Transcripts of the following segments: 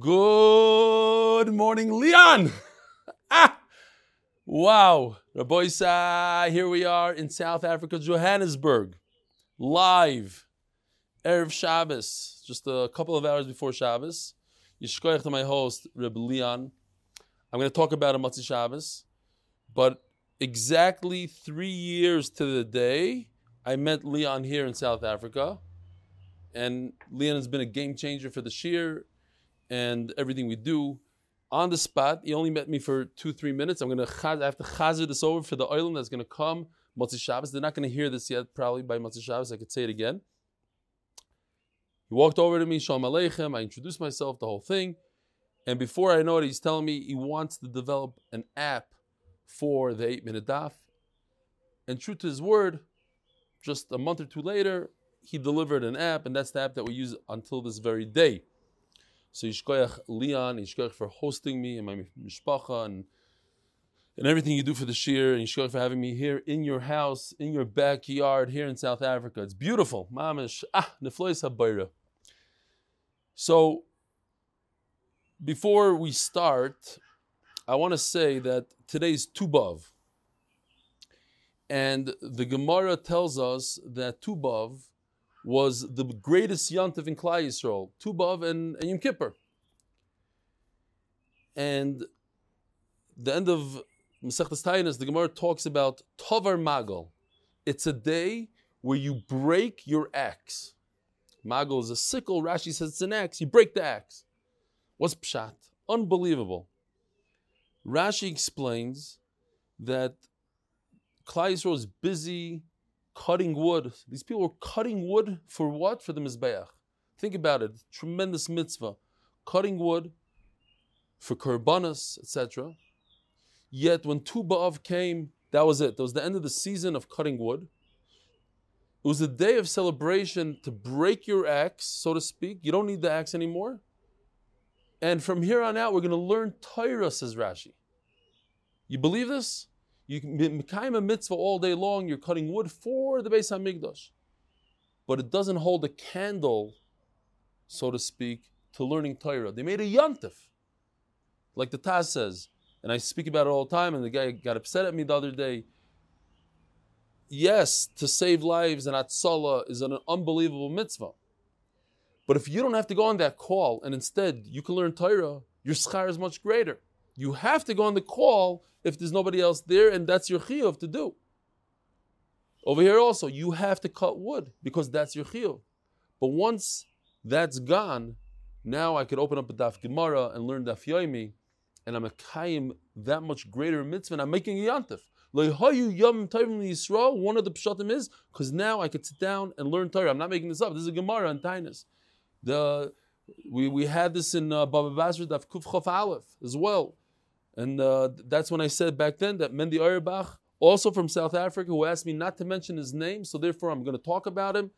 Good morning, Leon! Wow, Rabbi Sai, here we are in South Africa, Johannesburg, live, Erev Shabbos, just a couple of hours before Shabbos. Yishkoyach to my host, Reb Leon. I'm going to talk about a Matzah Shabbos, but exactly 3 years to the day, I met Leon here in South Africa, and Leon has been a game changer for the shiur and everything we do. On the spot, he only met me for 2-3 minutes. I have to chazir this over for the oilam that's going to come Motzei Shabbos. They're not going to hear this yet, probably by Motzei Shabbos. I could say it again. He walked over to me, Shalom Aleichem. I introduced myself, the whole thing. And before I know it, he's telling me he wants to develop an app for the 8-minute daf. And true to his word, just a month or two later, he delivered an app, and that's the app that we use until this very day. So Yishkoyach Leon, Yishkoyach for hosting me and my mishpacha and everything you do for the shiur, and Yishkoyach for having me here in your house, in your backyard, here in South Africa. It's beautiful. Mamish. Neflois habayra. So before we start, I want to say that today's Tubav. And the Gemara tells us that Tubav was the greatest yontif in Klal Yisrael, Tubav and Yom Kippur. And the end of Masechtas Tainas, the Gemara talks about Tovar Magal. It's a day where you break your axe. Magal is a sickle. Rashi says it's an axe. You break the axe. What's pshat? Unbelievable. Rashi explains that Klal Yisrael is busy cutting wood. These people were cutting wood for what? For the Mizbeach. Think about it. Tremendous mitzvah. Cutting wood for Korbanos, etc. Yet when Tu B'Av came, that was it. That was the end of the season of cutting wood. It was a day of celebration to break your axe, so to speak. You don't need the axe anymore. And from here on out, we're going to learn Torah, says Rashi. You believe this? You can be mekayim a mitzvah all day long. You're cutting wood for the Beis HaMikdash. But it doesn't hold a candle, so to speak, to learning Torah. They made a yontif. Like the Taz says, and I speak about it all the time, and the guy got upset at me the other day. Yes, to save lives and Atzalah is an unbelievable mitzvah. But if you don't have to go on that call, and instead you can learn Torah, your schar is much greater. You have to go on the call if there's nobody else there, and that's your chiyuv to do. Over here also, you have to cut wood because that's your chiyuv. But once that's gone, now I could open up a daf Gemara and learn daf yomi, and I'm a kayim that much greater mitzvah, and I'm making a yantif. Lehayu yom tovim liyisrael, one of the pshatim is, because now I could sit down and learn Torah. I'm not making this up. This is a Gemara and Tainus. We had this in Baba Basra, daf Kuf Chof Aleph as well. And that's when I said back then that Mendi Auerbach, also from South Africa, who asked me not to mention his name, so therefore I'm going to talk about him.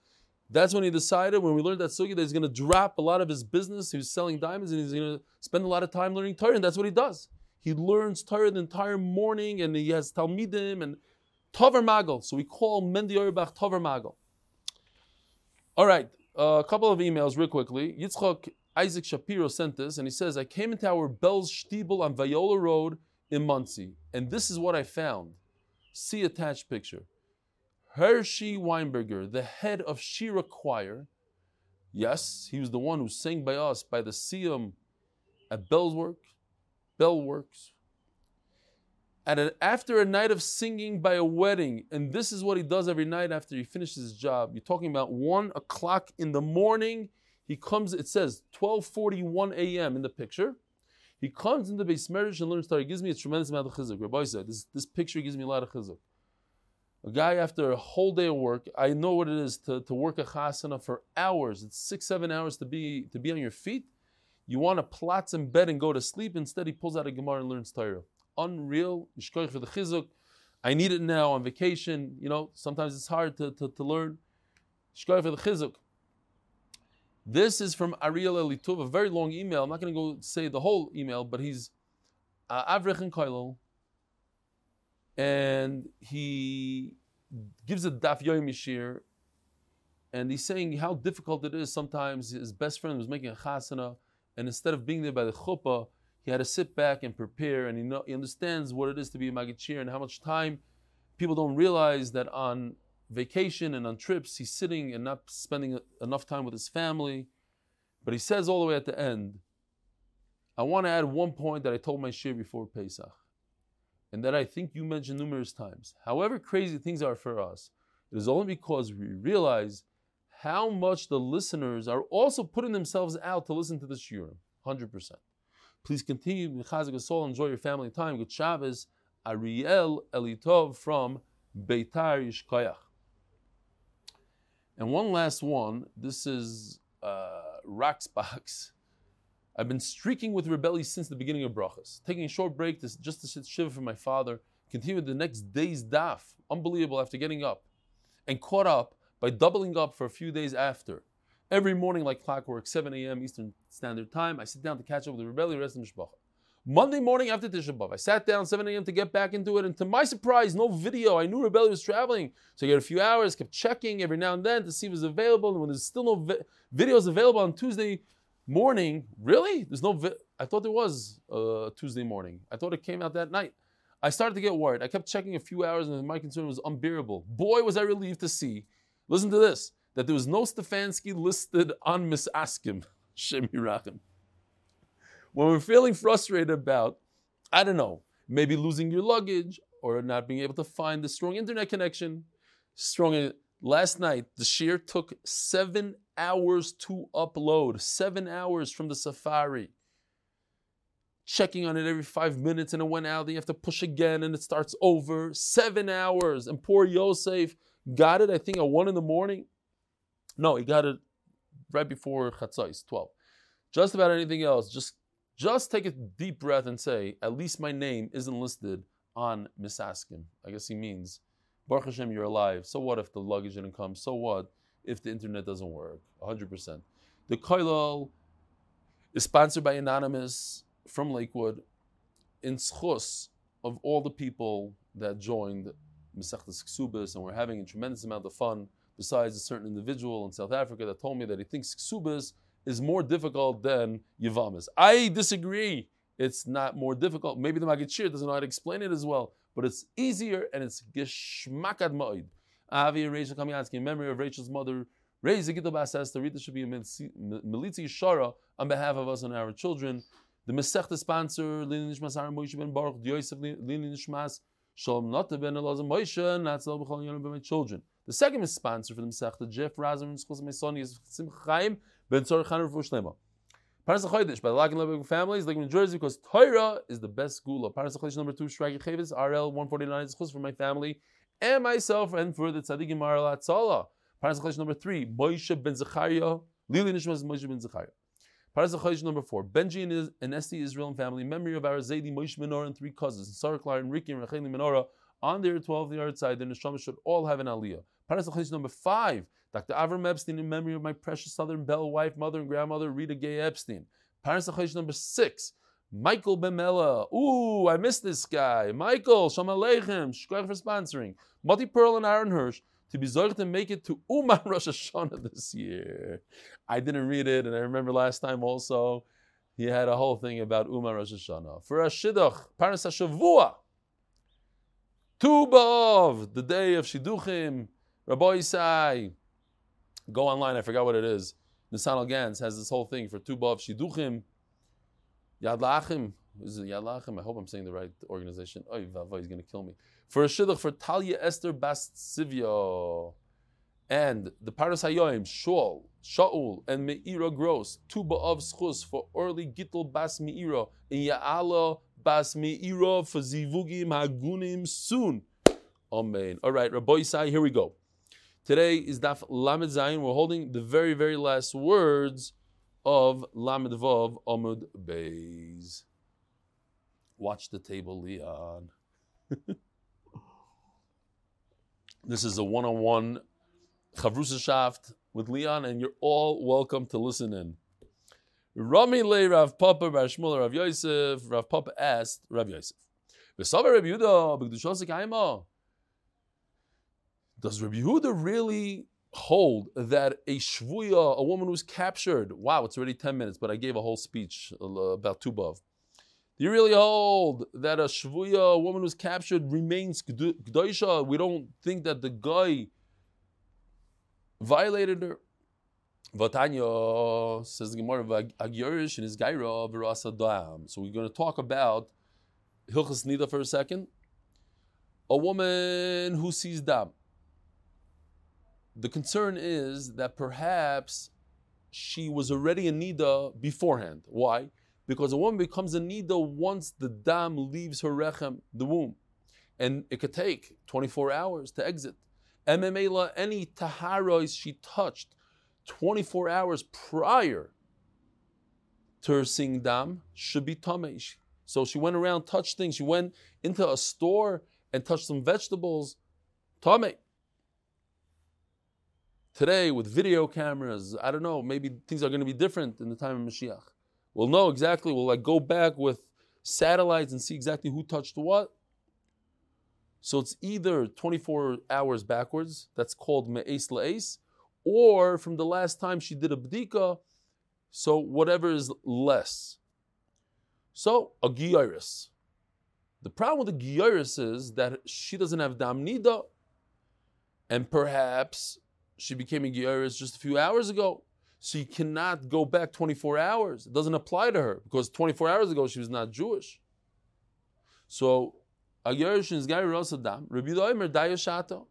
That's when he decided, when we learned that sugi, that he's going to drop a lot of his business. He was selling diamonds and he's going to spend a lot of time learning Torah, and that's what he does. He learns Torah the entire morning, and he has Talmidim and Tovar Magal. So we call Mendi Auerbach Tovar Magal. All right, a couple of emails real quickly. Isaac Shapiro sent this, and he says, I came into our Bell's Shtibel on Viola Road in Muncie, and this is what I found. See attached picture. Hershey Weinberger, the head of Shira Choir. Yes, he was the one who sang by us, by the Siyum at Bellworks. After a night of singing by a wedding, and this is what he does every night after he finishes his job. You're talking about 1 o'clock in the morning. He comes, it says 12:41 a.m. in the picture. He comes into Beis Medrash and learns Torah. It gives me a tremendous amount of chizuk. Rabbi said, this picture gives me a lot of chizuk. A guy after a whole day of work, I know what it is to work a chasana for hours. It's 6-7 hours to be on your feet. You want to plotz in bed and go to sleep. Instead, he pulls out a Gemara and learns Torah. Unreal. Yishkoyach for the chizuk. I need it now on vacation. You know, sometimes it's hard to learn. Yishkoyach for the chizuk. This is from Ariel Litov, a very long email. I'm not going to go say the whole email, but he's Avrich and Kailal. And he gives a daf yomi shir. And he's saying how difficult it is sometimes. His best friend was making a chasana, And instead of being there by the chuppah, he had to sit back and prepare, and he understands what it is to be a magachir and how much time. People don't realize that on vacation and on trips, he's sitting and not spending enough time with his family. But he says all the way at the end, I want to add one point that I told my shir before Pesach, and that I think you mentioned numerous times. However crazy things are for us, it is only because we realize how much the listeners are also putting themselves out to listen to the shiurim, 100%. Please continue, Chazak HaSol, enjoy your family time. Good Shabbos, Ariel Litov from Beitar Yishkoyach. And one last one, this is Raxbox. I've been streaking with rebellion since the beginning of brachas. Taking a short break just to sit shiva for my father. Continued the next day's daf. Unbelievable after getting up. And caught up by doubling up for a few days after. Every morning like clockwork, 7 a.m. Eastern Standard Time, I sit down to catch up with the rebellion rest of mishpacha. Monday morning after Tisha B'Av, I sat down 7 a.m. to get back into it. And to my surprise, no video. I knew rebellion was traveling. So I got a few hours, kept checking every now and then to see if it was available. And when there's still no videos available on Tuesday morning, really? There's no I thought there was Tuesday morning. I thought it came out that night. I started to get worried. I kept checking a few hours and my concern was unbearable. Boy, was I relieved to see, listen to this, that there was no Stefanski listed on Misaskim. Shem Yirachim. When we're feeling frustrated about, I don't know, maybe losing your luggage or not being able to find the strong internet connection, last night, the shiur took 7 hours to upload. 7 hours from the safari. Checking on it every 5 minutes and it went out. Then you have to push again and it starts over. 7 hours. And poor Yosef got it, I think, at 1 a.m. No, he got it right before Chatzos, 12. Just about anything else. Just take a deep breath and say, at least my name isn't listed on Misaskim. I guess he means, Baruch Hashem, you're alive. So what if the luggage didn't come? So what if the internet doesn't work? 100%. The Koilal is sponsored by Anonymous from Lakewood in schus of all the people that joined Siksubis, and we're having a tremendous amount of fun, besides a certain individual in South Africa that told me that he thinks Siksubis is more difficult than Yavamas. I disagree. It's not more difficult. Maybe the Magid doesn't know how to explain it as well. But it's easier and it's geshmakad ma'id. Avi Rachel Kamiansky, in memory of Rachel's mother, Reza Gitabas says the Rita should be a Melitzi Shara on behalf of us and our children. The Mesechta sponsor, Lin Nishmas Aram Moishu Ben Baruch, Yosef Lin Nishmas, Shalom Not Ben Elazar Moishu, and that's all B'chol Yonah by my children. The second is sponsor for the Mesechta, Jeff Razor and Schos my son, Yosef Chatzim Chaim, Ben Tzor Chaner Vushlema. Paras HaChodesh, by the Lakewood and Lakewood families, Lakewood, New Jersey, because Torah is the best gula. Paras HaChodesh number 2, Shragi Chavis, RL 149, is chus for my family and myself and for the Tzadikim Maral Atzala. Paras HaChodesh number 3, Moshe Ben Zachariah, Lili Nishmas Moshe Ben Zachariah. Paras HaChodesh number 4, Benji and Esti Israel and family, memory of our Zaydi, Moshe Menorah and 3 cousins, Sarah Clark and Ricky and Rachel Menorah, on their 12th yard side, their Neshama should all have an aliyah. Paras HaChodesh number 5, Dr. Avram Epstein, in memory of my precious Southern Belle wife, mother, and grandmother, Rita Gay Epstein. Paras HaChodesh number 6, Michael Bemela. Ooh, I miss this guy. Michael, Shalom Aleichem, Shkoyach for sponsoring. Moti Pearl and Aaron Hirsch, to be zorged to make it to Uman Rosh Hashanah this year. I didn't read it, and I remember last time also, he had a whole thing about Uman Rosh Hashanah. For Ashidach, Paras HaShavua, Tu B'Av, the day of Shidduchim, Rabbi Sai. Go online, I forgot what it is. Nisan Gans has this whole thing for Tu B'Av Shidduchim. Yad La'achim. Is it Yad La'achim? I hope I'm saying the right organization. Oy Vavoy, he's going to kill me. For a shidduch for Talia Esther Bast Sivio. And the Paras Hayoim, Shaul, and Me'ira Gross. Tu B'Av Schus for Orly Gittel Bas Me'ira. And Ya'ala Bas Me'ira for Zivugim Hagunim soon. Amen. All right, Rabbi Yisai, here we go. Today is Daf Lamed Zayin. We're holding the very, very last words of Lamed Vav Amud Beis. Watch the table, Leon. This is a one-on-one Chavrusashaft with Leon, and you're all welcome to listen in. Rami Le Rav Papa Bar Shmuel Rav Yosef. Rav Papa asked Rav Yosef, "V'savar Reb Yudah b'kedushas Kaima." Does Rabbi Huda really hold that a shvuya, a woman who's captured, wow, it's already 10 minutes, but I gave a whole speech about Tubav. Do you really hold that a shvuya, a woman who's captured, remains G'daisha? We don't think that the guy violated her. Vatanya says the Gemara Agyurish in his Gaira Verasadam. So we're going to talk about Hilchas Nida for a second. A woman who sees Dam. The concern is that perhaps she was already a Nida beforehand. Why? Because a woman becomes a Nida once the Dam leaves her Rechem, the womb. And it could take 24 hours to exit. Memela, any Taharais she touched 24 hours prior to her seeing Dam should be Tamesh. So she went around, touched things. She went into a store and touched some vegetables. Tamesh. Today, with video cameras, I don't know, maybe things are going to be different in the time of Mashiach. We'll know exactly. We'll like go back with satellites and see exactly who touched what. So it's either 24 hours backwards, that's called Me'es La'es, or from the last time she did a bdika, so whatever is less. So, a Giyaris. The problem with the Giyaris is that she doesn't have Dam Nida, and perhaps she became a Giyaris just a few hours ago. So you cannot go back 24 hours. It doesn't apply to her, because 24 hours ago she was not Jewish. So, a Giyaris is Giyaris Adam, Reb Yudah Omer Dayashato.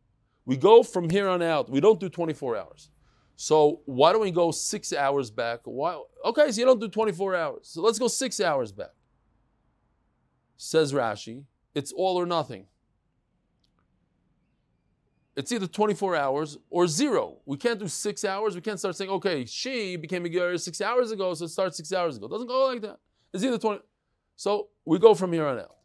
We go from here on out. We don't do 24 hours. So why don't we go 6 hours back? Why? Okay, so you don't do 24 hours. So let's go 6 hours back. Says Rashi, it's all or nothing. It's either 24 hours or zero. We can't do 6 hours. We can't start saying, okay, she became a girl 6 hours ago, so start 6 hours ago. It doesn't go like that. It's either 20. So we go from here on out.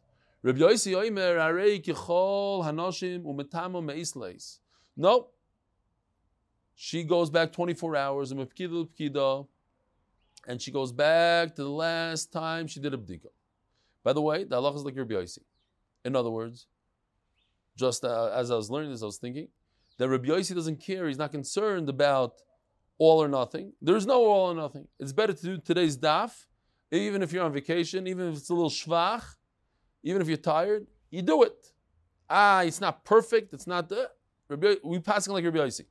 Rabbi Yossi Oimer Arei Kichol Hanoshim Umetamo Meisleis. No. She goes back 24 hours and she goes back to the last time she did a bdika. By the way, the halacha is like Rabbi Yossi. In other words, just as I was learning this, I was thinking that Rabbi Yossi doesn't care. He's not concerned about all or nothing. There is no all or nothing. It's better to do today's daf, even if you're on vacation, even if it's a little shvach. Even if you're tired, you do it. It's not perfect. It's not the... We're passing like Rabbi Yossi.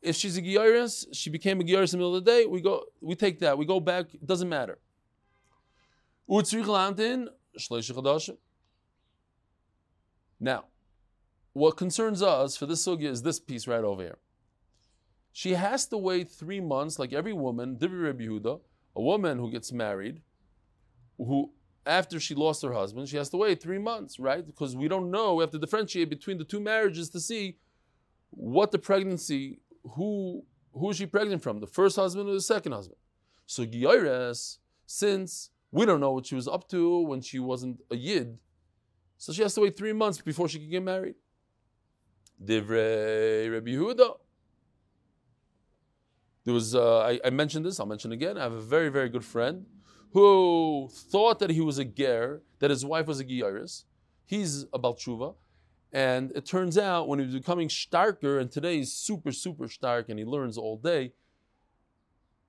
If she's a Giyaris, she became a Giyaris in the middle of the day, we take that. We go back. It doesn't matter. Now, what concerns us for this sugya is this piece right over here. She has to wait 3 months, like every woman, Divri Rabbi Yehuda, a woman who gets married, who... After she lost her husband, she has to wait 3 months, right? Because we don't know. We have to differentiate between the two marriages to see what the pregnancy, who is she pregnant from, the first husband or the second husband. So Giyores, since we don't know what she was up to when she wasn't a Yid, so she has to wait 3 months before she can get married. Divrei Rabbi Yehuda. There was, I mentioned this, I'll mention it again. I have a very, very good friend who thought that he was a ger, that his wife was a Giyaris. He's a Baal Tshuva. And it turns out when he was becoming starker, and today he's super, super stark, and he learns all day,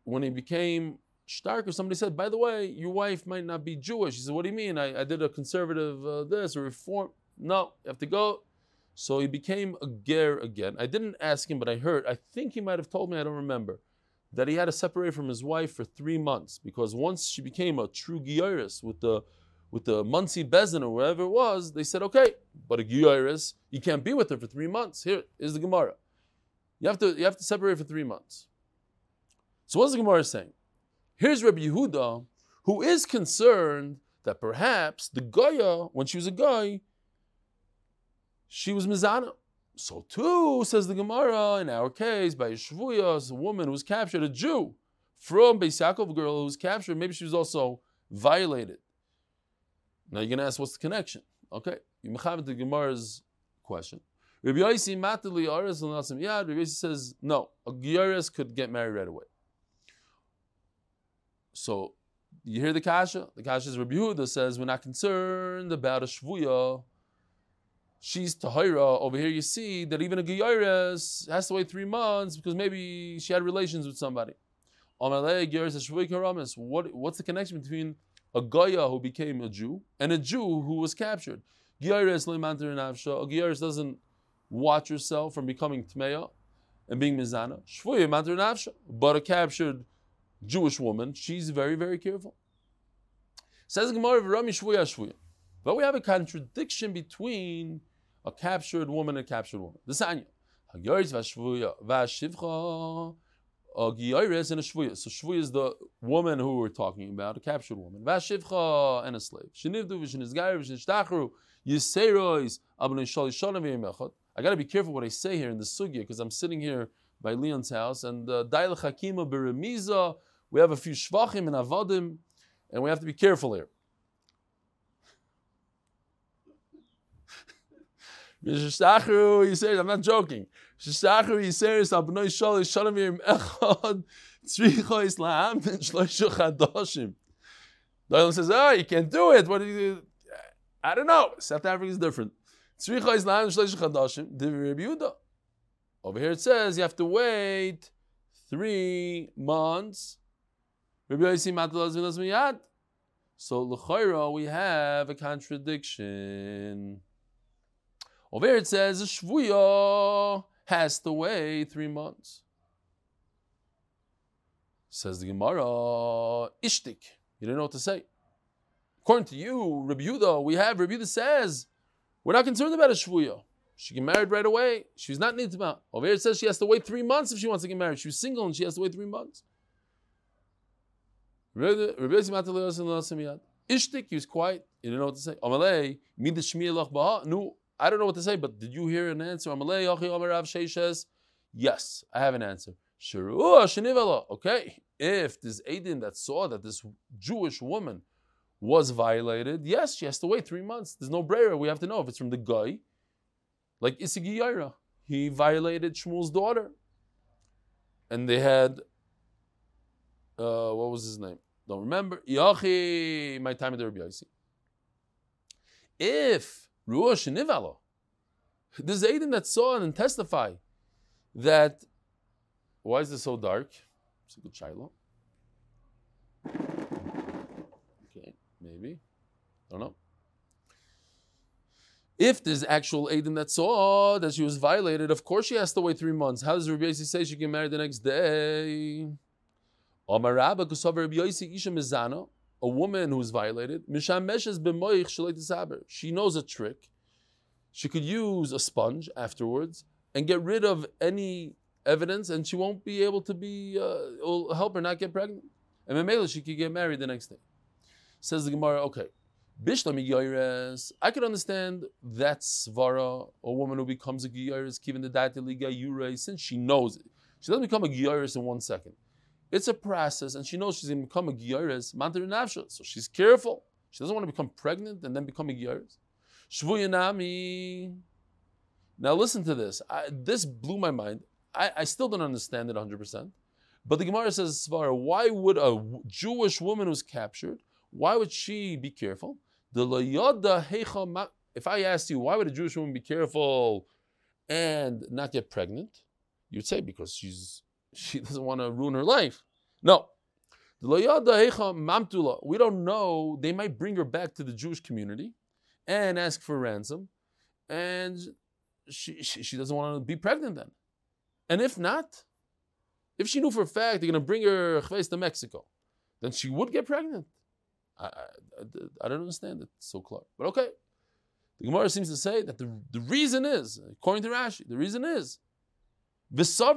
when he became starker, somebody said, by the way, your wife might not be Jewish. He said, what do you mean? I did a conservative this, a reform. No, you have to go. So he became a ger again. I didn't ask him, but I heard. I think he might have told me, I don't remember, that he had to separate from his wife for 3 months, because once she became a true Giyaris with the Muncie Bezin or wherever it was, they said, okay, but a Giyaris, you can't be with her for 3 months. Here is the Gemara. You have to separate for 3 months. So what's the Gemara saying? Here's Rabbi Yehuda, who is concerned that perhaps the Goya, when she was a guy, she was Mizana. So too, says the Gemara, in our case, by a shvuya, a woman who was captured, a Jew, from Beis Yaakov, a girl who was captured, maybe she was also violated. Now you're going to ask, what's the connection? Okay, you mechavet the Gemara's question. Rabbi Yossi matali aris l'nasim yad. Rabbi Yossi says, no, a Giyaris could get married right away. So, you hear the kasha? The kasha is Rabbi Yehuda says, we're not concerned about a shvuya. she's tahira. Over here you see that even a Geyores has to wait 3 months because maybe she had relations with somebody. What's the connection between a Goya who became a Jew and a Jew who was captured? Geyores leimanter nafsha. A Geyores doesn't watch herself from becoming Tmeya and being Mizana. Shvuya manter nafsha. But a captured Jewish woman, she's very, very careful. Says Gemara Rami Shvuya Shvuya. But we have a contradiction between a captured woman and a captured woman. The Sanya. A Geyores vashivcha. A Geyores and a Shvuya. So Shvuya is the woman who we're talking about, a captured woman. Vashivcha and a slave. Shenivdu, Vishnizgair, Vishnishtakhru, Yiserois, Abun Shalishonam Yemechot. I got to be careful what I say here in the sugya because I'm sitting here by Leon's house and Dail Chakima Beremiza. We have a few Shvachim and Avadim, and we have to be careful here. I'm not joking. Dail says, oh, you can't do it. What do you do? I don't know. South Africa is different. Over here it says you have to wait 3 months. So l'chayra we have a contradiction. Over here it says a shvuya has to wait 3 months. Says the Gemara, ishtik. You don't know what to say. According to you, Reb Yudah, we have Reb Yudah says we're not concerned about a shvuya. She get married right away. She's not nitma. Over here it says she has to wait 3 months if she wants to get married. She was single and she has to wait 3 months. Ishtik, he was quiet. He didn't know what to say. Amalei, mid shmielach baha. No, I don't know what to say, but did you hear an answer? Amalei, Yochi Omerav Sheishes. Yes, I have an answer. Sheruah Shenivala. Okay, if this Aiden that saw that this Jewish woman was violated, yes, she has to wait 3 months. There's no breira. We have to know if it's from the guy, like Isigi Yaira. He violated Shmuel's daughter. And they had, what was his name? Don't remember. Yachi, my time at the Rabbi Yossi. If Ruah Shenivalo, there's Aiden that saw and testify that, why is this so dark? It's a good shiloh. Maybe. I don't know. If there's actual Aiden that saw that she was violated, of course she has to wait 3 months. How does Rabbi Yossi say she can marry the next day? A woman who's violated, she knows a trick. She could use a sponge afterwards and get rid of any evidence and she won't be able to be, it'll help her not get pregnant. And Mamela, she could get married the next day. Says the Gemara, okay, Bishlam Geyores, I could understand that svara, a woman who becomes a Geyores, given the Datiliga Yure, since she knows it. She doesn't become a Geyores in 1 second. It's a process, and she knows she's going to become a Geyores, Mantar Nafsha, so she's careful. She doesn't want to become pregnant and then become a Geyores. Shvuyanami. Now listen to this. This blew my mind. I still don't understand it 100%. But the Gemara says, svara, why would a Jewish woman who's captured, why would she be careful? If I asked you, why would a Jewish woman be careful and not get pregnant? You'd say, because she doesn't want to ruin her life. No. We don't know. They might bring her back to the Jewish community and ask for ransom. And she doesn't want to be pregnant then. And if not, if she knew for a fact they're going to bring her to Mexico, then she would get pregnant. I don't understand it so clear. But okay, the Gemara seems to say that the reason is, according to Rashi, the reason is, that's why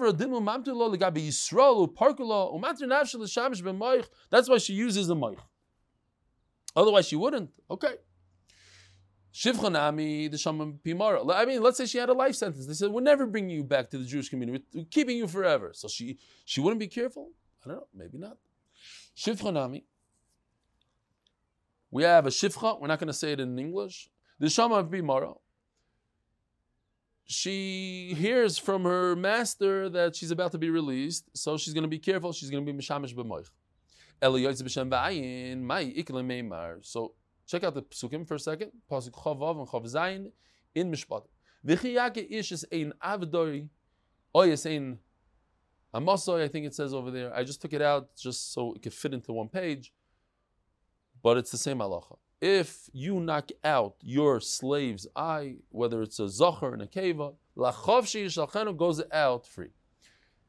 she uses the moich. Otherwise she wouldn't. Okay. I mean, let's say she had a life sentence. They said, we're never bringing you back to the Jewish community. We're keeping you forever. So she wouldn't be careful? I don't know, maybe not. Shivchanami. We have a shifcha. We're not going to say it in English. The Shama of Bimara. She hears from her master that she's about to be released, so she's going to be careful. She's going to be mishamish b'moich. Eliyoyz b'shem ba'ayin, mai ikle meimar. So check out the psukim for a second. Pasuk Chavav and Chav Zayin. in Mishpatim. V'chiyake ish is ein avdori, or is ein amasoi, I think it says over there. I just took it out just so it could fit into one page. But it's the same halacha. If you knock out your slave's eye, whether it's a zocher and a keva, lachov sheyishalchenu goes out free.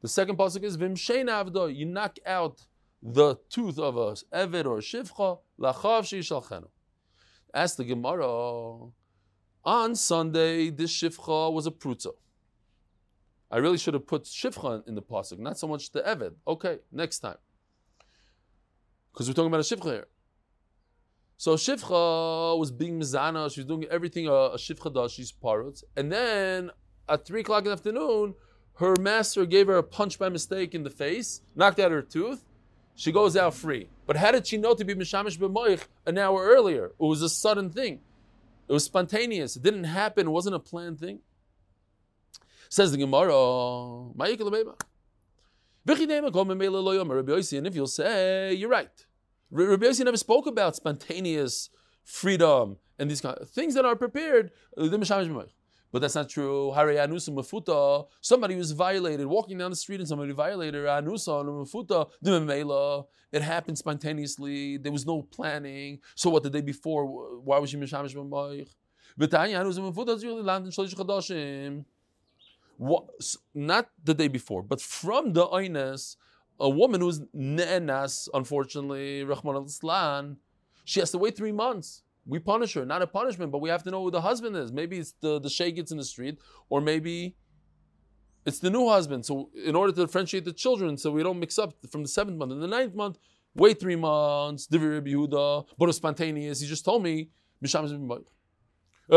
The second pasuk is v'mshein avdo. You knock out the tooth of a eved or a shivcha, lachov sheyishalchenu. Ask the Gemara. On Sunday, this shivcha was a prutzo. I really should have put shivcha in the pasuk, not so much the eved. Okay, next time, because we're talking about a shivcha here. So Shifcha was being Mizana, she was doing everything a Shifcha does, she's parrots. And then at 3 o'clock in the afternoon, her master gave her a punch by mistake in the face, knocked out her tooth, she goes out free. But how did she know to be Mishamish B'moich an hour earlier? It was a sudden thing. It was spontaneous. It didn't happen. It wasn't a planned thing. Says the Gemara, Ma'ikel Beba. V'chidema kol memela lo yomer Rabbi Yossi, and if you'll say, you're right. Rabbi Yossi never spoke about spontaneous freedom and these kind of things that are prepared. But that's not true. Somebody was violated, walking down the street and somebody violated. It happened spontaneously. There was no planning. So what the day before? Why was she mishamish b'moich? Not the day before, but from the oines. A woman who's ne'enas, unfortunately, Rahman al-Islan, she has to wait 3 months. We punish her. Not a punishment, but we have to know who the husband is. Maybe it's the sheikh in the street, or maybe it's the new husband. So in order to differentiate the children, so we don't mix up from the 7th month and the 9th month, wait 3 months, Divi Rabbi Yehuda, but it's spontaneous. He just told me,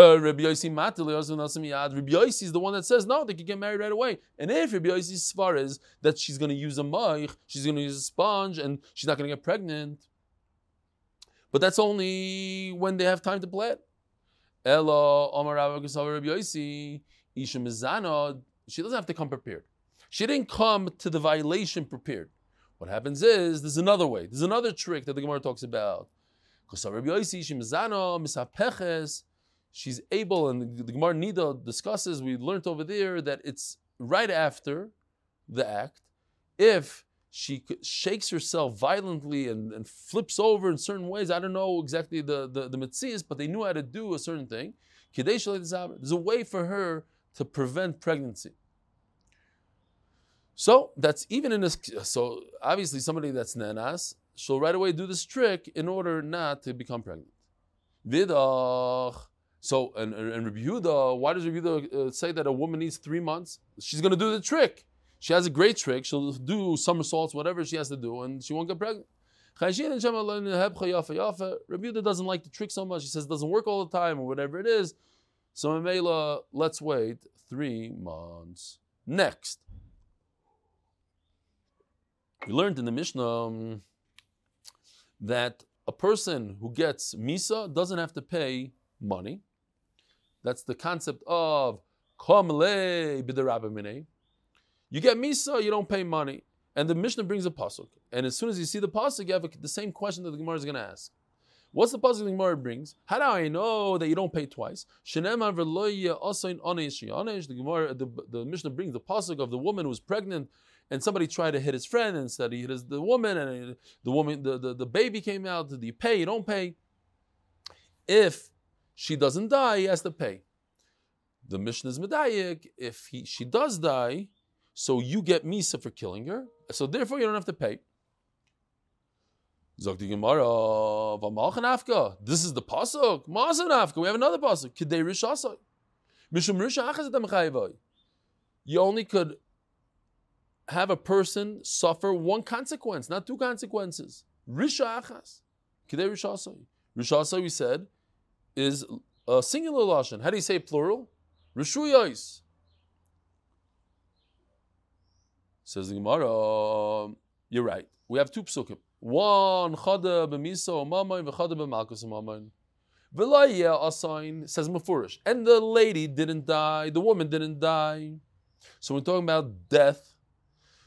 Rabbi Yossi is the one that says no, they can get married right away. And if Rabbi Yossi's svara is that she's going to use a moich, she's going to use a sponge, and she's not going to get pregnant. But that's only when they have time to play it. Ella, Omar Rabbi Yossi, Isha Mizana, she doesn't have to come prepared. She didn't come to the violation prepared. What happens is there's another way. There's another trick that the Gemara talks about. Rabbi Yossi, Isha Mizana, Misapeches. She's able, and the Gemara Nida discusses, we learned over there that it's right after the act. If she shakes herself violently and flips over in certain ways, I don't know exactly the metzias, but they knew how to do a certain thing. There's a way for her to prevent pregnancy. So that's even in this. So obviously somebody that's nenas, she'll right away do this trick in order not to become pregnant. Vidach. So, and Reb Yudah, why does Reb Yudah say that a woman needs 3 months? She's going to do the trick. She has a great trick. She'll do somersaults, whatever she has to do, and she won't get pregnant. Reb Yudah doesn't like the trick so much. He says it doesn't work all the time, or whatever it is. So, Mamela, let's wait 3 months. Next. We learned in the Mishnah that a person who gets Misa doesn't have to pay money. That's the concept of Kamle Bidarabimine. You get Misa, you don't pay money. And the Mishnah brings a pasuk. And as soon as you see the pasuk, you have the same question that the Gemara is going to ask. What's the pasuk the Gemara brings? How do I know that you don't pay twice? The Mishnah brings the pasuk of the woman who's pregnant, and somebody tried to hit his friend, and instead he hit the woman, and the woman, the baby came out. Do you pay? You don't pay. If she doesn't die, he has to pay. The Mishnah is medayik. If she does die, so you get Misa for killing her, so therefore you don't have to pay. Zogdi Gemara, V'malchanafka. This is the pasuk. Masanafka. We have another pasuk. Kedei rishasai. Mishum risha achas damechayvoi. You only could have a person suffer one consequence, not two consequences. Risha achas. Kedei rishasai. Rishasai, we said, is a singular lashon. How do you say plural? Rishuyos. Says the Gemara, you're right. We have two psukim. One chada b'miso amayin v'chada b'malkus amayin. V'layeh asayin, says Mefurish. And the lady didn't die. The woman didn't die. So we're talking about death.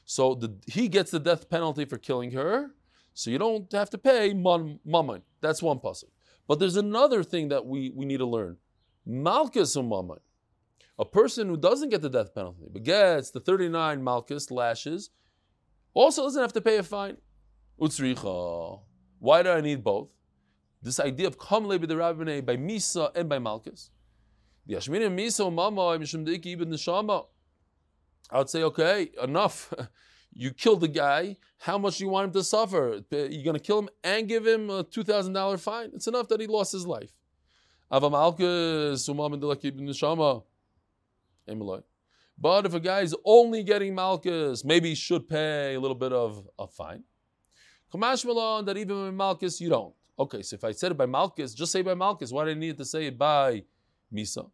So he gets the death penalty for killing her. So you don't have to pay mammon. That's one pasuk. But there's another thing that we need to learn. Malchus Umamai, a person who doesn't get the death penalty, but gets the 39 Malchus lashes, also doesn't have to pay a fine. Utzricha. Why do I need both? This idea of Kamle b'derabinei by Misa and by Malchus. The Ashmini Misa Umamai Mishum Deiki ibn Neshama. I would say, okay, enough. You killed the guy. How much do you want him to suffer? You're going to kill him and give him a $2,000 fine? It's enough that he lost his life. But if a guy is only getting Malchus, maybe he should pay a little bit of a fine. That even with Malchus, you don't. Okay, so if I said it by Malchus, just say by Malchus. Why do I need to say it by Misa?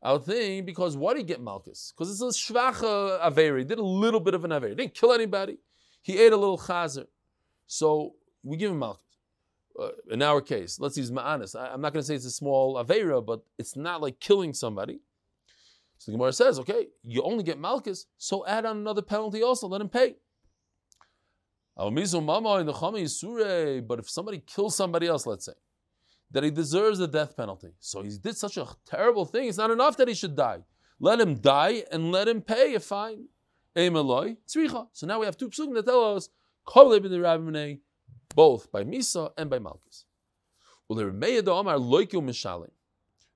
I would think, because why did he get Malchus? Because it's a shvacha averi. He did a little bit of an averi. He didn't kill anybody. He ate a little chazer. So we give him Malchus. In our case, let's use ma'anis. I'm not going to say it's a small avera, but it's not like killing somebody. So the Gemara says, okay, you only get Malchus, so add on another penalty also. Let him pay. But if somebody kills somebody else, let's say, that he deserves the death penalty. So he did such a terrible thing. It's not enough that he should die. Let him die and let him pay a fine. So now we have two psukim that tell us both by Misa and by Malchus.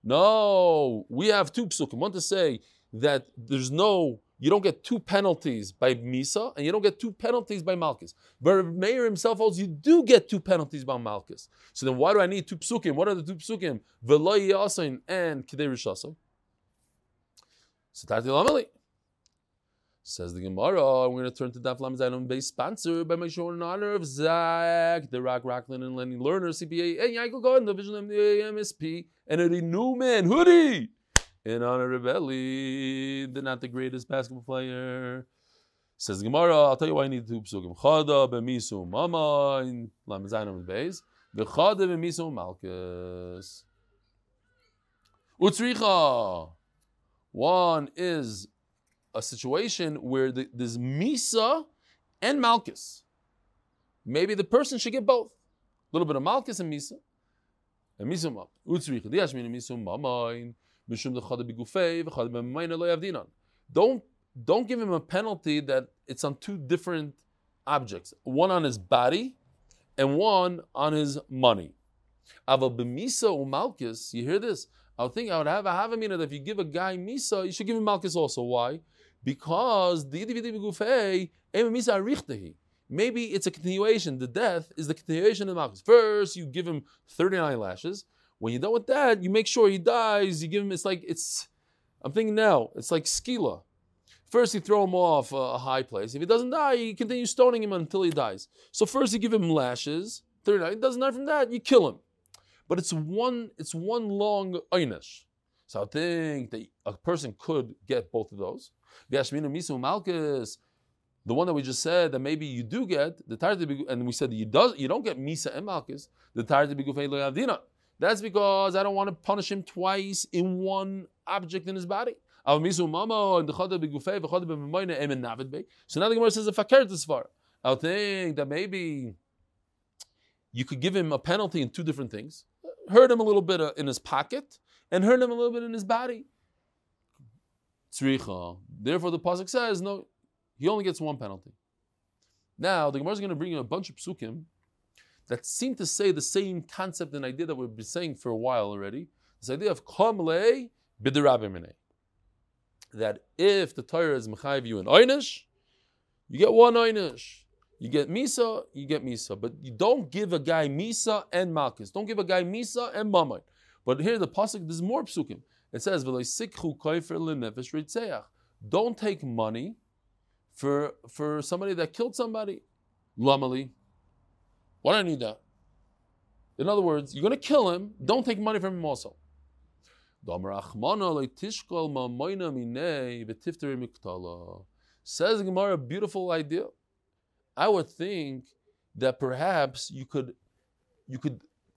No, we have two psukim. One to say that you don't get two penalties by Misa, and you don't get two penalties by Malchus. But Reb Meir himself holds you do get two penalties by Malchus. So then why do I need two psukim? What are the two psukim? V'lo yasin and K'dei Rishaso. So Tati Lamali. Says the Gemara, we're going to turn to Daf Lamed Zayin Beis, sponsored by my show in honor of Zach, the Rock Rockland and Lenny Lerner, CPA, and Michael Bemela, the Vision MDA, MSP, and Eddie Newman, hoodie! In honor of Eli, they're not the greatest basketball player. Says the Gemara, I'll tell you why I need two psukim. Chada b'misu mama in Lamed Zayin Beis, v'chada b'misu Malchus. Utzricha. One is a situation where there's Misa and Malchus. Maybe the person should get both. A little bit of Malchus and Misa. And Misa Mama. Utzricha. Diashmin Misa Mama. Don't give him a penalty that it's on two different objects, one on his body and one on his money. Aval b'misa u'malchus, you hear this? I would think I would have a havamina that if you give a guy misa, you should give him malchus also. Why? Because maybe it's a continuation. The death is the continuation of the malchus. First, you give him 39 lashes. When you're done with that, you make sure he dies. You give him, I'm thinking now, it's like skila. First, you throw him off a high place. If he doesn't die, you continue stoning him until he dies. So first, you give him lashes. 39. He doesn't die from that, you kill him. But it's one long oynesh. So I think that a person could get both of those. The one that we just said that maybe you do get, and we said that you don't get misa and malchus, the tarti b'gufei lo yavdina. That's because I don't want to punish him twice in one object in his body. So now the Gemara says a fakir this far. I would think that maybe you could give him a penalty in two different things. Hurt him a little bit in his pocket and hurt him a little bit in his body. Therefore the pasuk says, no, he only gets one penalty. Now the Gemara is going to bring in a bunch of psukim that seem to say the same concept and idea that we've been saying for a while already. This idea of kamle b'derabimene, that if the Torah is mechayiv you an oynish, you get one oynish. You get misa, but you don't give a guy misa and malchus. Don't give a guy misa and mamai. But here the pasuk, there's more psukim. It says v'loisikhu koifer lenefesh ritzeach. Don't take money for somebody that killed somebody. Lamali. Why do I need that? In other words, you're going to kill him. Don't take money from him also. Says the Gemara, a beautiful idea. I would think that perhaps you could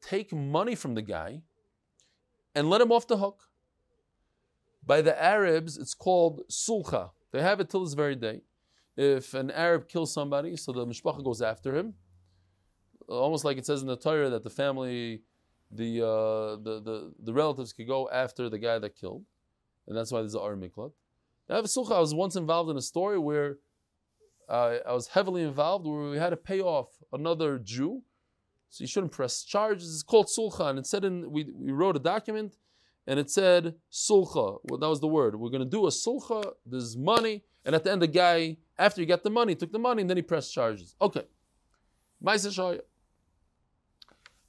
take money from the guy and let him off the hook. By the Arabs, it's called sulcha. They have it till this very day. If an Arab kills somebody, so the mishpacha goes after him. Almost like it says in the Torah that the family the relatives could go after the guy that killed, and that's why there's an Ir Miklat. I was once involved in a story where I was heavily involved, where we had to pay off another Jew, so you shouldn't press charges. It's called sulcha, and it said we wrote a document, and it said sulcha. Well, that was the word. We're going to do a sulcha. There's money, and at the end, the guy, after he got the money, took the money, and then he pressed charges. Okay,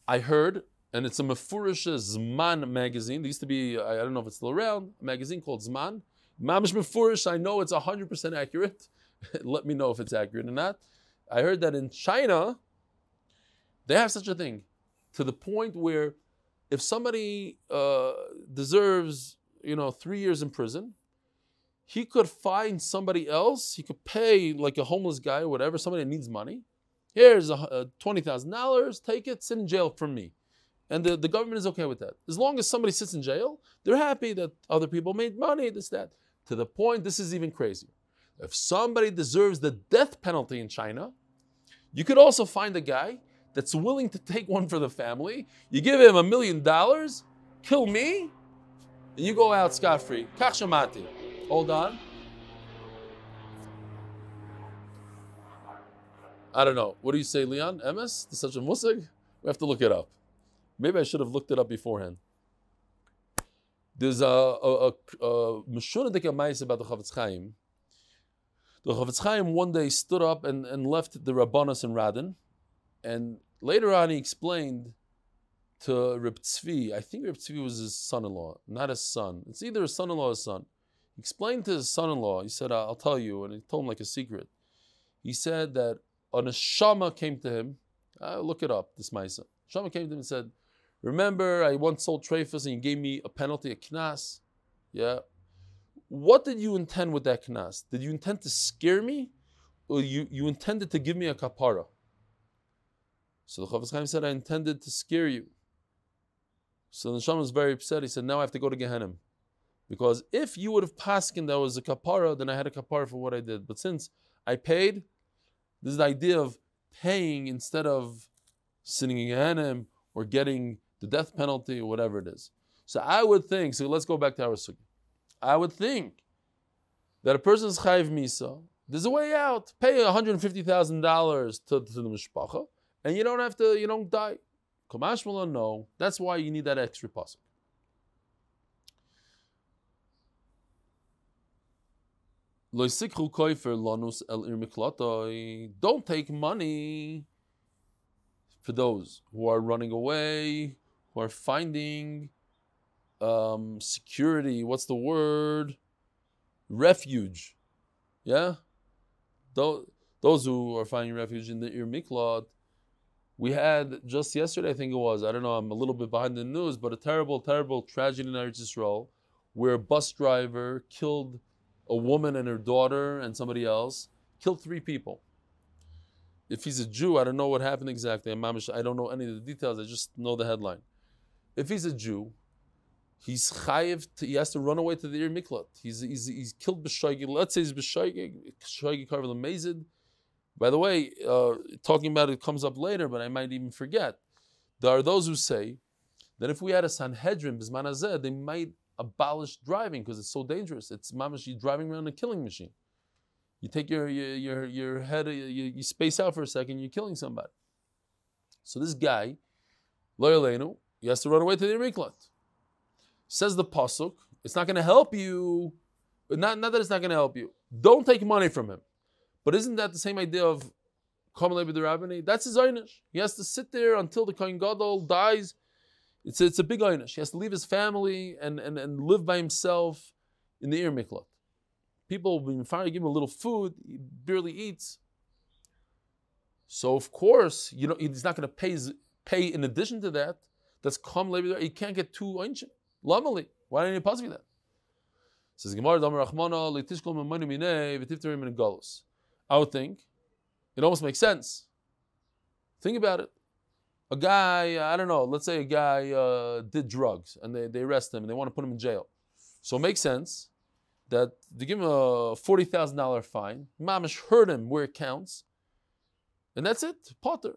I heard, and it's a Mefurisha Zman magazine. There used to be, I don't know if it's still around, a magazine called Zman. Mamish Mefurish, I know it's 100% accurate. Let me know if it's accurate or not. I heard that in China, they have such a thing, to the point where if somebody deserves, 3 years in prison, he could find somebody else. He could pay like a homeless guy or whatever, somebody that needs money. Here's $20,000, take it, sit in jail for me. And the government is okay with that. As long as somebody sits in jail, they're happy that other people made money, this, that. To the point, this is even crazier. If somebody deserves the death penalty in China, you could also find a guy that's willing to take one for the family. You give him $1 million, kill me, and you go out scot-free. Kach shamati. Hold on. I don't know. What do you say, Leon? Emes? There's such a musig? We have to look it up. Maybe I should have looked it up beforehand. There's a meshunadik ma'ase about the Chavetz Chaim. The Chavetz Chaim one day stood up and left the Rabbanos in Radin. And later on he explained to Reb Tzvi, I think Reb Tzvi was his son-in-law, not his son. It's either his son-in-law or his son. He explained to his son-in-law, he said, I'll tell you, and he told him like a secret. He said that a neshama came to him, look it up, this ma'ase. Neshama came to him and said, remember, I once sold treifas and you gave me a penalty, a knas. Yeah. What did you intend with that knas? Did you intend to scare me? Or you intended to give me a kapara? So the Chavetz Chaim said, I intended to scare you. So the Neshama was very upset. He said, now I have to go to Gehenim. Because if you would have paskin that was a kapara, then I had a kapara for what I did. But since I paid, this is the idea of paying instead of sitting in Gehenim or getting the death penalty, or whatever it is. So I would think, so let's go back to our sugya. I would think that a person's chayiv misa, there's a way out, pay $150,000 to the mishpacha, and you don't have to, you don't die. Kumash Mala, no, that's why you need that extra pasuk. Don't take money for those who are running away, who are finding security, what's the word? Refuge. Yeah? Those who are finding refuge in the Ir Miklat. We had just yesterday, I think it was, I don't know, I'm a little bit behind the news, but a terrible, terrible tragedy in Eretz Yisrael where a bus driver killed a woman and her daughter and somebody else, killed 3 people. If he's a Jew, I don't know what happened exactly. I don't know any of the details. I just know the headline. If he's a Jew, he's chayiv. He has to run away to the Ir Miklat. He's killed b'shaygig. Let's say he's b'shaygig karvel amazed. By the way, talking about it comes up later, but I might even forget. There are those who say that if we had a Sanhedrin b'zman hazeh, they might abolish driving because it's so dangerous. It's mamash, you're driving around a killing machine. You take your head, you space out for a second, you're killing somebody. So this guy, lo yaleinu, he has to run away to the Ir Miklat. Says the pasuk, it's not going to help you. Not that it's not going to help you. Don't take money from him. But isn't that the same idea of Kamalei B'Derabbanan? That's his einish. He has to sit there until the Kohen Gadol dies. It's a big einish. He has to leave his family and live by himself in the Ir Miklat. People will finally give him a little food, he barely eats. So of course, he's not going to pay in addition to that. That's kam levi. He can't get 2 einshim. Lamali. Why didn't he possibly that? Says Gemara, Dam Rachmana, Litishkol Mamani Minei, Vitifterim and Galus. I would think it almost makes sense. Think about it. A guy, I don't know, let's say a guy did drugs and they arrest him and they want to put him in jail. So it makes sense that they give him a $40,000 fine. Mamish hurt him where it counts. And that's it. Potter.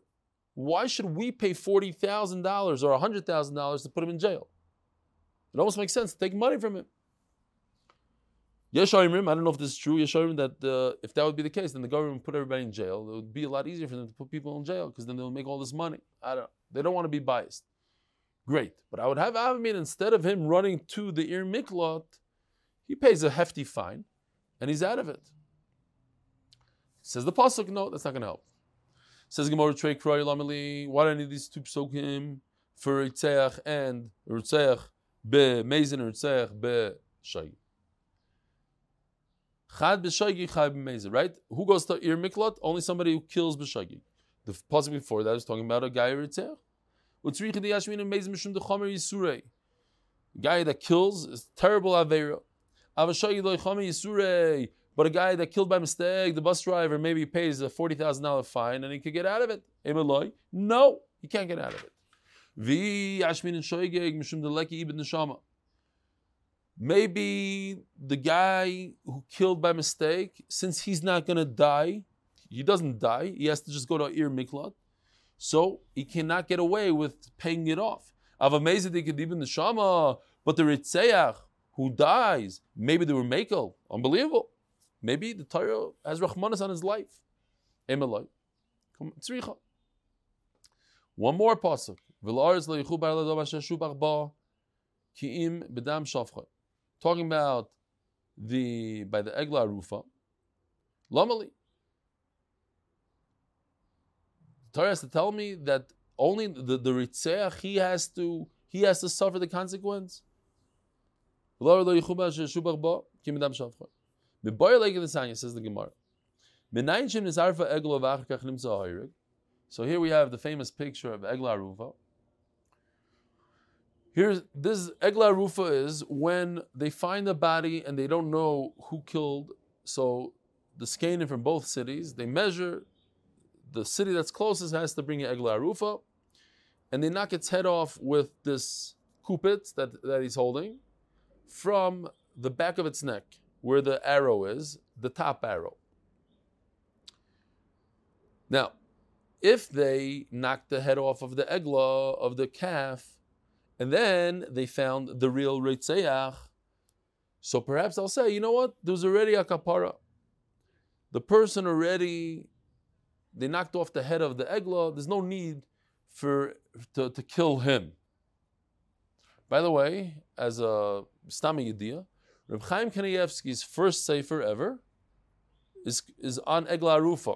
why should we pay $40,000 or $100,000 to put him in jail? It almost makes sense to take money from him. Yesharim, I don't know if this is true, Yesharim, that if that would be the case, then the government would put everybody in jail. It would be a lot easier for them to put people in jail because then they'll make all this money. I don't know. They don't want to be biased. Great. But I would have Avmin, instead of him running to the Ir Miklat, he pays a hefty fine and he's out of it. Says the Pasuk, no, that's not going to help. Says Gemara, Trey Kroy Lameli, why do I need these two psukim for Ritzeach and Ritzeach be Mazin or Ritzeach be Shai? Chad b'shagi, chad b'mezid, right? Who goes to Ir Miklat? Only somebody who kills b'shagi. The passage before that is talking about a guy ritzeh. The guy that kills is terrible aveira. But a guy that killed by mistake, the bus driver, maybe pays a $40,000 fine and he could get out of it. No, he can't get out of it. Maybe the guy who killed by mistake, since he's not going to die, he doesn't die, he has to just go to Ir Miklat, so he cannot get away with paying it off. Avamezid Ikedib Neshama, but the Ritzeach who dies, maybe they were Mekel, unbelievable. Maybe the Torah has Rachmanas on his life. Emelai. One more pasuk. Ki'im bedam shafcha. Talking about by the Eglah Rufa, Lamali. The Torah has to tell me that only the Ritzeach, he has to suffer the consequence. Says the Gemara. So here we have the famous picture of Eglah Rufa. This Eglah Rufa is when they find the body and they don't know who killed. So the skenim from both cities, they measure. The city that's closest has to bring an Eglah Rufa, and they knock its head off with this kupit that he's holding from the back of its neck, where the arrow is, the top arrow. Now, if they knock the head off of the Eglah, of the calf, and then they found the real Ritzeach. So perhaps I'll say, you know what? There's already a kapara. The person already, they knocked off the head of the Eglah. There's no need to kill him. By the way, as a Stami Yediyah, Reb Chaim Kanievsky's first sefer ever is on Eglah Rufa.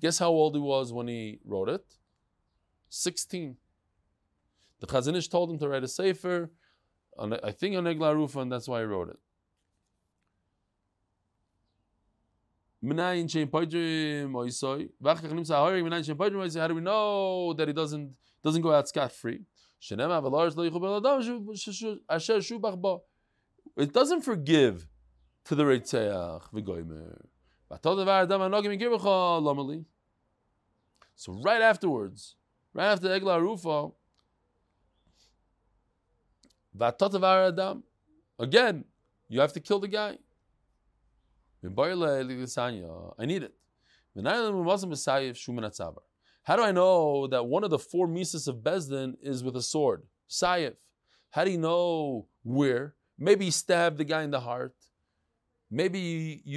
Guess how old he was when he wrote it? 16. The Chazanish told him to write a sefer, I think on Eglah Rufa, and that's why I wrote it. How do we know that he doesn't go out scot-free? It doesn't forgive to the Ritzeach. So right after Eglah Rufa, again, you have to kill the guy. I need it. How do I know that one of the four Mises of Bezdin is with a sword? Sayef. How do you know where? Maybe you stabbed the guy in the heart. Maybe I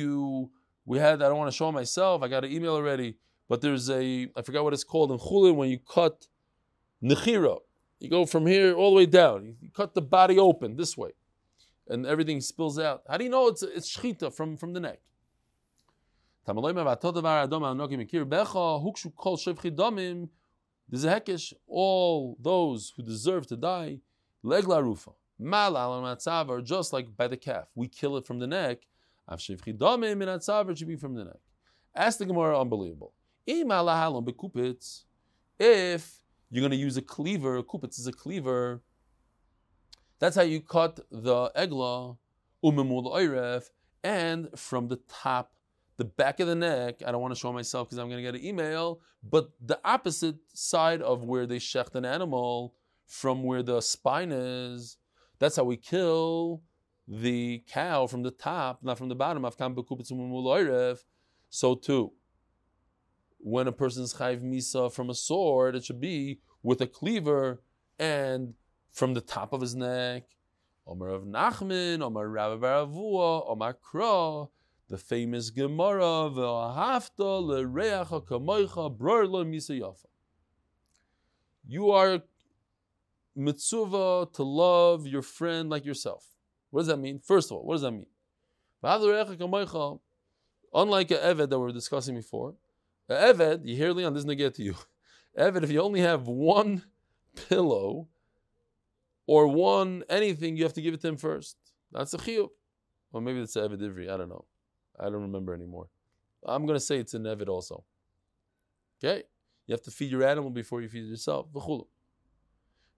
don't want to show myself, I got an email already, but there's I forgot what it's called in Chulin when you cut Nechira. You go from here all the way down. You cut the body open this way, and everything spills out. How do you know it's shechita from the neck? All those who deserve to die, Eglah Rufa, are just like by the calf. We kill it from the neck. It should be from the neck. Ask the Gemara, unbelievable. If you're going to use a cleaver. Kupitz is a cleaver. That's how you cut the Eglah, umemul oiref, and from the top, the back of the neck. I don't want to show myself because I'm going to get an email, but the opposite side of where they shecht an animal, from where the spine is, that's how we kill the cow, from the top, not from the bottom. So too, when a person's chayiv misa from a sword, it should be with a cleaver and from the top of his neck. Omar of Nachman, Omar Rabbi Baravua, Omar Kra, the famous Gemara, V'ahavta l'reacha kamoicha bror lo misa yafa. You are mitzvah to love your friend like yourself. What does that mean? First of all, what does that mean? Unlike an Eved that we were discussing before, an Eved, you hear Leon, this doesn't get to you. Eved, if you only have one pillow or one anything, you have to give it to him first. That's a chiyuv. Or maybe it's an Eved Ivri, I don't know. I don't remember anymore. I'm going to say it's an Eved also. Okay? You have to feed your animal before you feed yourself. V'chulu.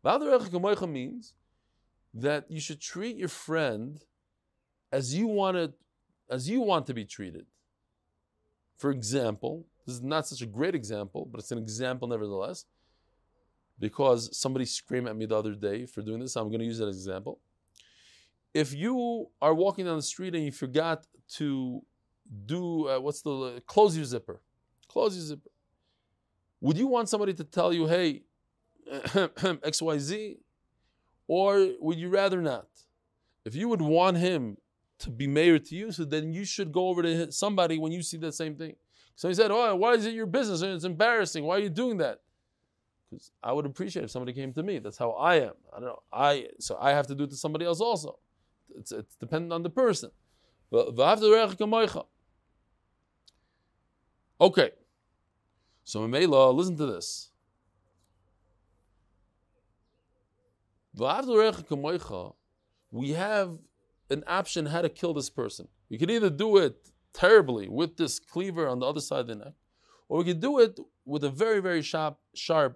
V'adarech kamoicha means that you should treat your friend as you want to be treated. For example, this is not such a great example, but it's an example nevertheless, because somebody screamed at me the other day for doing this, so I'm going to use that as an example. If you are walking down the street and you forgot to do, close your zipper. Close your zipper. Would you want somebody to tell you, hey, XYZ, or would you rather not? If you would want him to be mayor to you, so then you should go over to somebody when you see that same thing. So he said, oh, why is it your business? It's embarrassing. Why are you doing that? Because I would appreciate if somebody came to me. That's how I am. I don't know. So I have to do it to somebody else also. It's dependent on the person. Okay. So Meila, listen to this. We have an option how to kill this person. You could either do it terribly with this cleaver on the other side of the neck, or we could do it with a very, very sharp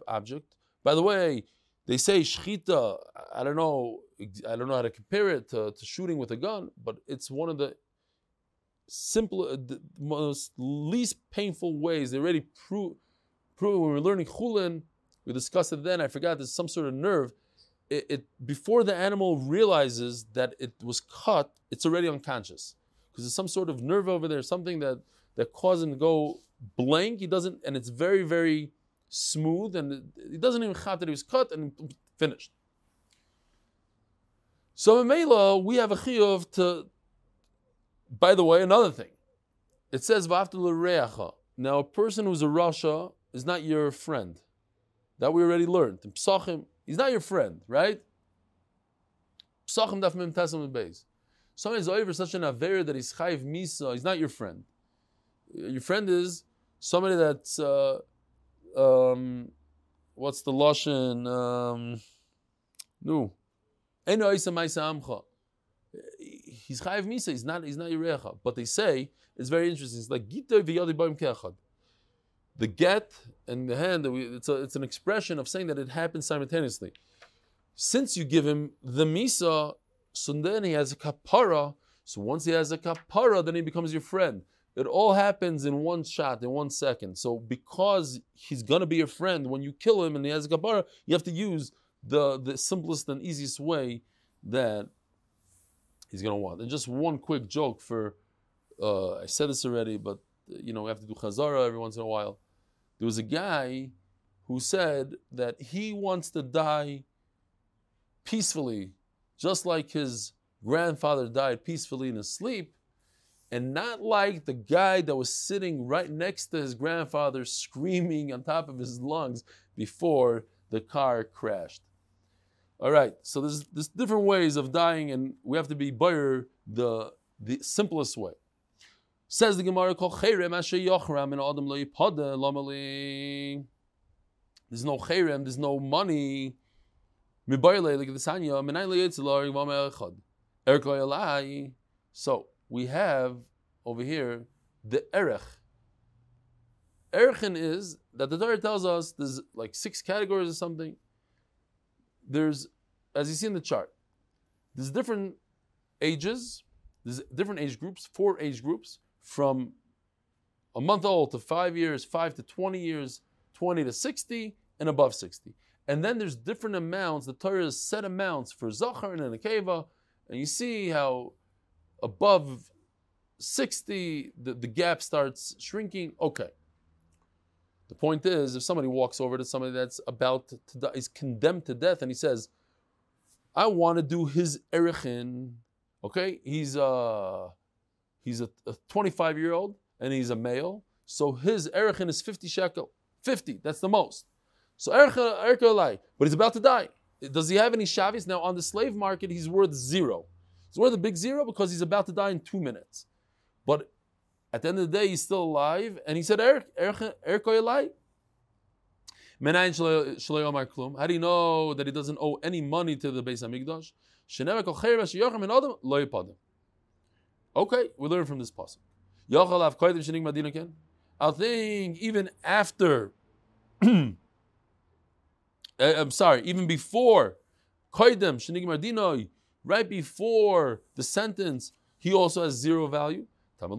object. By the way, they say shechita, I don't know how to compare it to shooting with a gun, but it's one of the least painful ways. They already proved when we were learning chulin, we discussed it then. I forgot there's some sort of nerve. It before the animal realizes that it was cut, it's already unconscious because there's some sort of nerve over there, something that causes him to go blank. He doesn't, and it's very, very smooth, and he doesn't even have that he was cut and finished. So in Meila, we have a chiyuv to. By the way, another thing. It says, V'afta l'reacha. Now, a person who's a rasha is not your friend. That we already learned. In Psachim, he's not your friend, right? Psachim daf mem tesam beis. Somebody is over such an aver that he's chayiv misa. He's not your friend. Your friend is somebody that's, what's the lashon? No. Eno isa ma'isa amcha. He's chayiv misa. He's not your reacha. But they say it's very interesting. It's like gitay v'yadi b'im ke'achad. The get and the hand. It's an expression of saying that it happens simultaneously. Since you give him the misa, so then he has a kapara. So once he has a kapara, then he becomes your friend. It all happens in one shot, in 1 second. So because he's gonna be your friend when you kill him and he has a kapara, you have to use the simplest and easiest way that he's gonna want. And just one quick joke for I said this already, but you know, we have to do chazara every once in a while. There was a guy who said that he wants to die peacefully, just like his grandfather died peacefully in his sleep, and not like the guy that was sitting right next to his grandfather screaming on top of his lungs before the car crashed. All right, so there's different ways of dying, and we have to be boyer the simplest way. Says the Gemara, Kol Cherem Asher Yochram, and Adam Lo Yipada Lamali. There's no Cherem, there's no money. Mibayle, like the Sanya, Menai Le Yitzilari, Vama Echad. Erech Lo Yalai. So we have over here the Erech. Erechin is that the Torah tells us there's like 6 categories or something. There's, as you see in the chart, there's different ages, there's different age groups, 4 age groups. From a month old to 5 years, 5 to 20 years, 20 to 60, and above 60. And then there's different amounts. The Torah has set amounts for Zachar and Nekeva. And you see how above 60, the gap starts shrinking. Okay. The point is, if somebody walks over to somebody that's about to die, is condemned to death, and he says, I want to do his erechin, okay? He's a 25-year-old, and he's a male, so his erechin is 50 shekel. 50, that's the most. So erechin alai, but he's about to die. Does he have any shavis? Now, on the slave market, he's worth zero. He's worth a big zero because he's about to die in 2 minutes. But at the end of the day, he's still alive, and he said, how do you know that he doesn't owe any money to the Beis HaMikdash? Okay, we learn from this pasuk. I think even after, even before, right before the sentence, he also has zero value. Not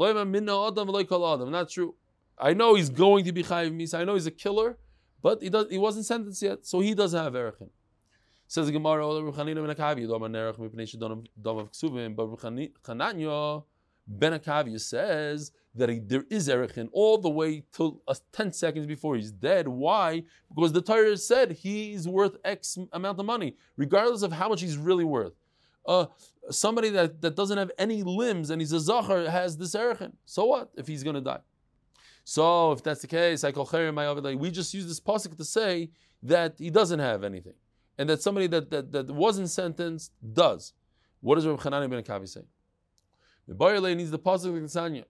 true. I know he's going to be chayiv misa. I know he's a killer, but he wasn't sentenced yet, so he doesn't have erechin. Says the Gemara, but Ben Akavya says that there is erechin all the way till 10 seconds before he's dead. Why? Because the Torah said he's worth X amount of money, regardless of how much he's really worth. Somebody that doesn't have any limbs and he's a zachar has this erechin. So what if he's going to die? So if that's the case, we just use this pasuk to say that he doesn't have anything, and that somebody that wasn't sentenced does. What does Reb Chanani ben Akavi say? The Bayerle needs the pasuk of Ksanya.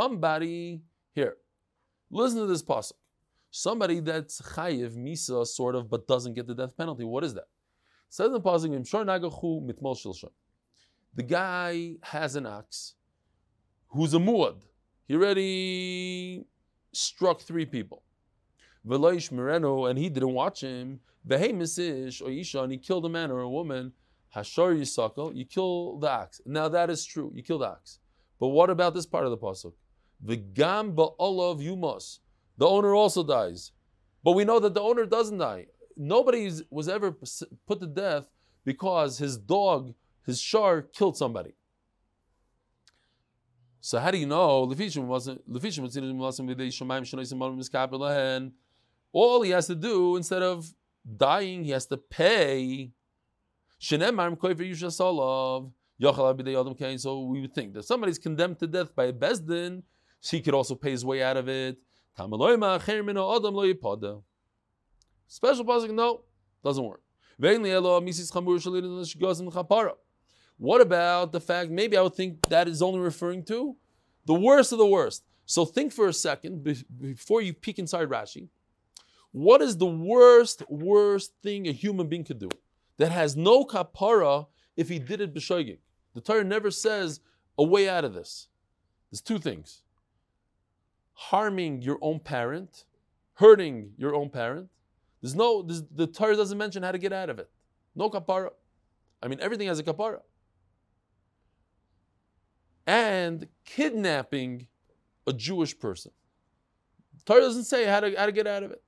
Somebody here, listen to this pasuk. Somebody that's chayiv misa, sort of, but doesn't get the death penalty. What is that? Says in the pasuk, the guy has an ox who's a muad. He already struck 3 people. And he didn't watch him. And he killed a man or a woman. You kill the ox. Now that is true. You kill the ox. But what about this part of the pasuk? V'gam ba'olav yumas. The owner also dies. But we know that the owner doesn't die. Nobody was ever put to death because his dog, his shar, killed somebody. So how do you know? All he has to do, instead of dying, he has to pay. So we would think that somebody's condemned to death by a bezdin, he could also pay his way out of it. Special pasuk, no, doesn't work. What about the fact, maybe I would think that is only referring to the worst of the worst. So think for a second, before you peek inside Rashi, what is the worst thing a human being could do that has no kapara if he did it b'shoigig? The Torah never says a way out of this. There's 2 things. Harming your own parent, hurting your own parent. The Torah doesn't mention how to get out of it. No kapara. I mean, everything has a kapara. And kidnapping a Jewish person. The Torah doesn't say how to get out of it.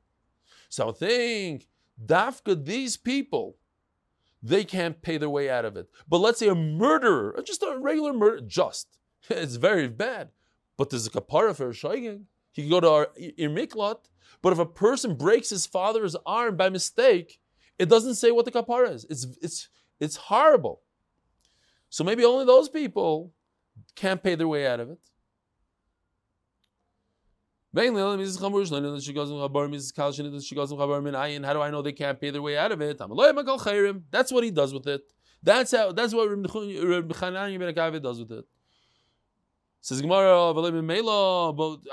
So I think, dafka, these people, they can't pay their way out of it. But let's say a murderer, just a regular murderer, it's very bad. But there's a kapara for a shaygin. He can go to our Ir Miklat. But if a person breaks his father's arm by mistake, it doesn't say what the kapara is. It's horrible. So maybe only those people can't pay their way out of it. How do I know they can't pay their way out of it? That's what he does with it. That's what Reb Chanani ben Akavi does with it. Says Gemara, but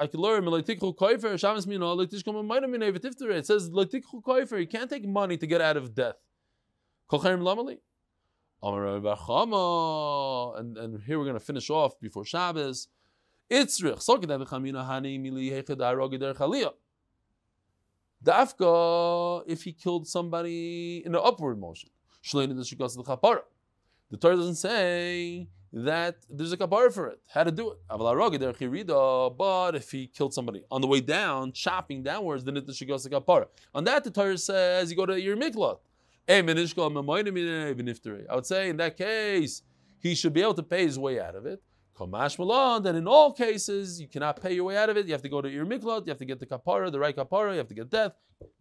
I can learn. It says, you can't take money to get out of death. And here we're going to finish off before Shabbos. Dafka, if he killed somebody in an upward motion. The Torah doesn't say that there's a kapara for it, how to do it. But if he killed somebody on the way down, chopping downwards, then it should go to kapara. On that, the Torah says you go to Ir Miklat. I would say in that case, he should be able to pay his way out of it. Kamash Malon, that in all cases, you cannot pay your way out of it. You have to go to Ir Miklat, you have to get the kapara, the right kapara, you have to get death,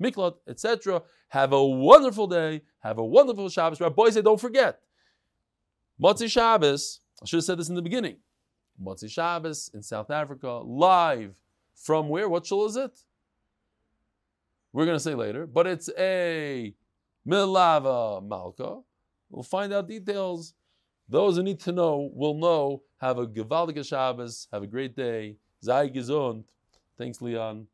Miklat, etc. Have a wonderful day. Have a wonderful Shabbos. Rabbi Sai, don't forget. Motzi Shabbos, I should have said this in the beginning. Motzi Shabbos in South Africa, live from where? What shul is it? We're going to say later, but it's a Milava Malka. We'll find out details. Those who need to know will know. Have a gewaltige Shabbos. Have a great day. Sei gesund. Thanks, Leon.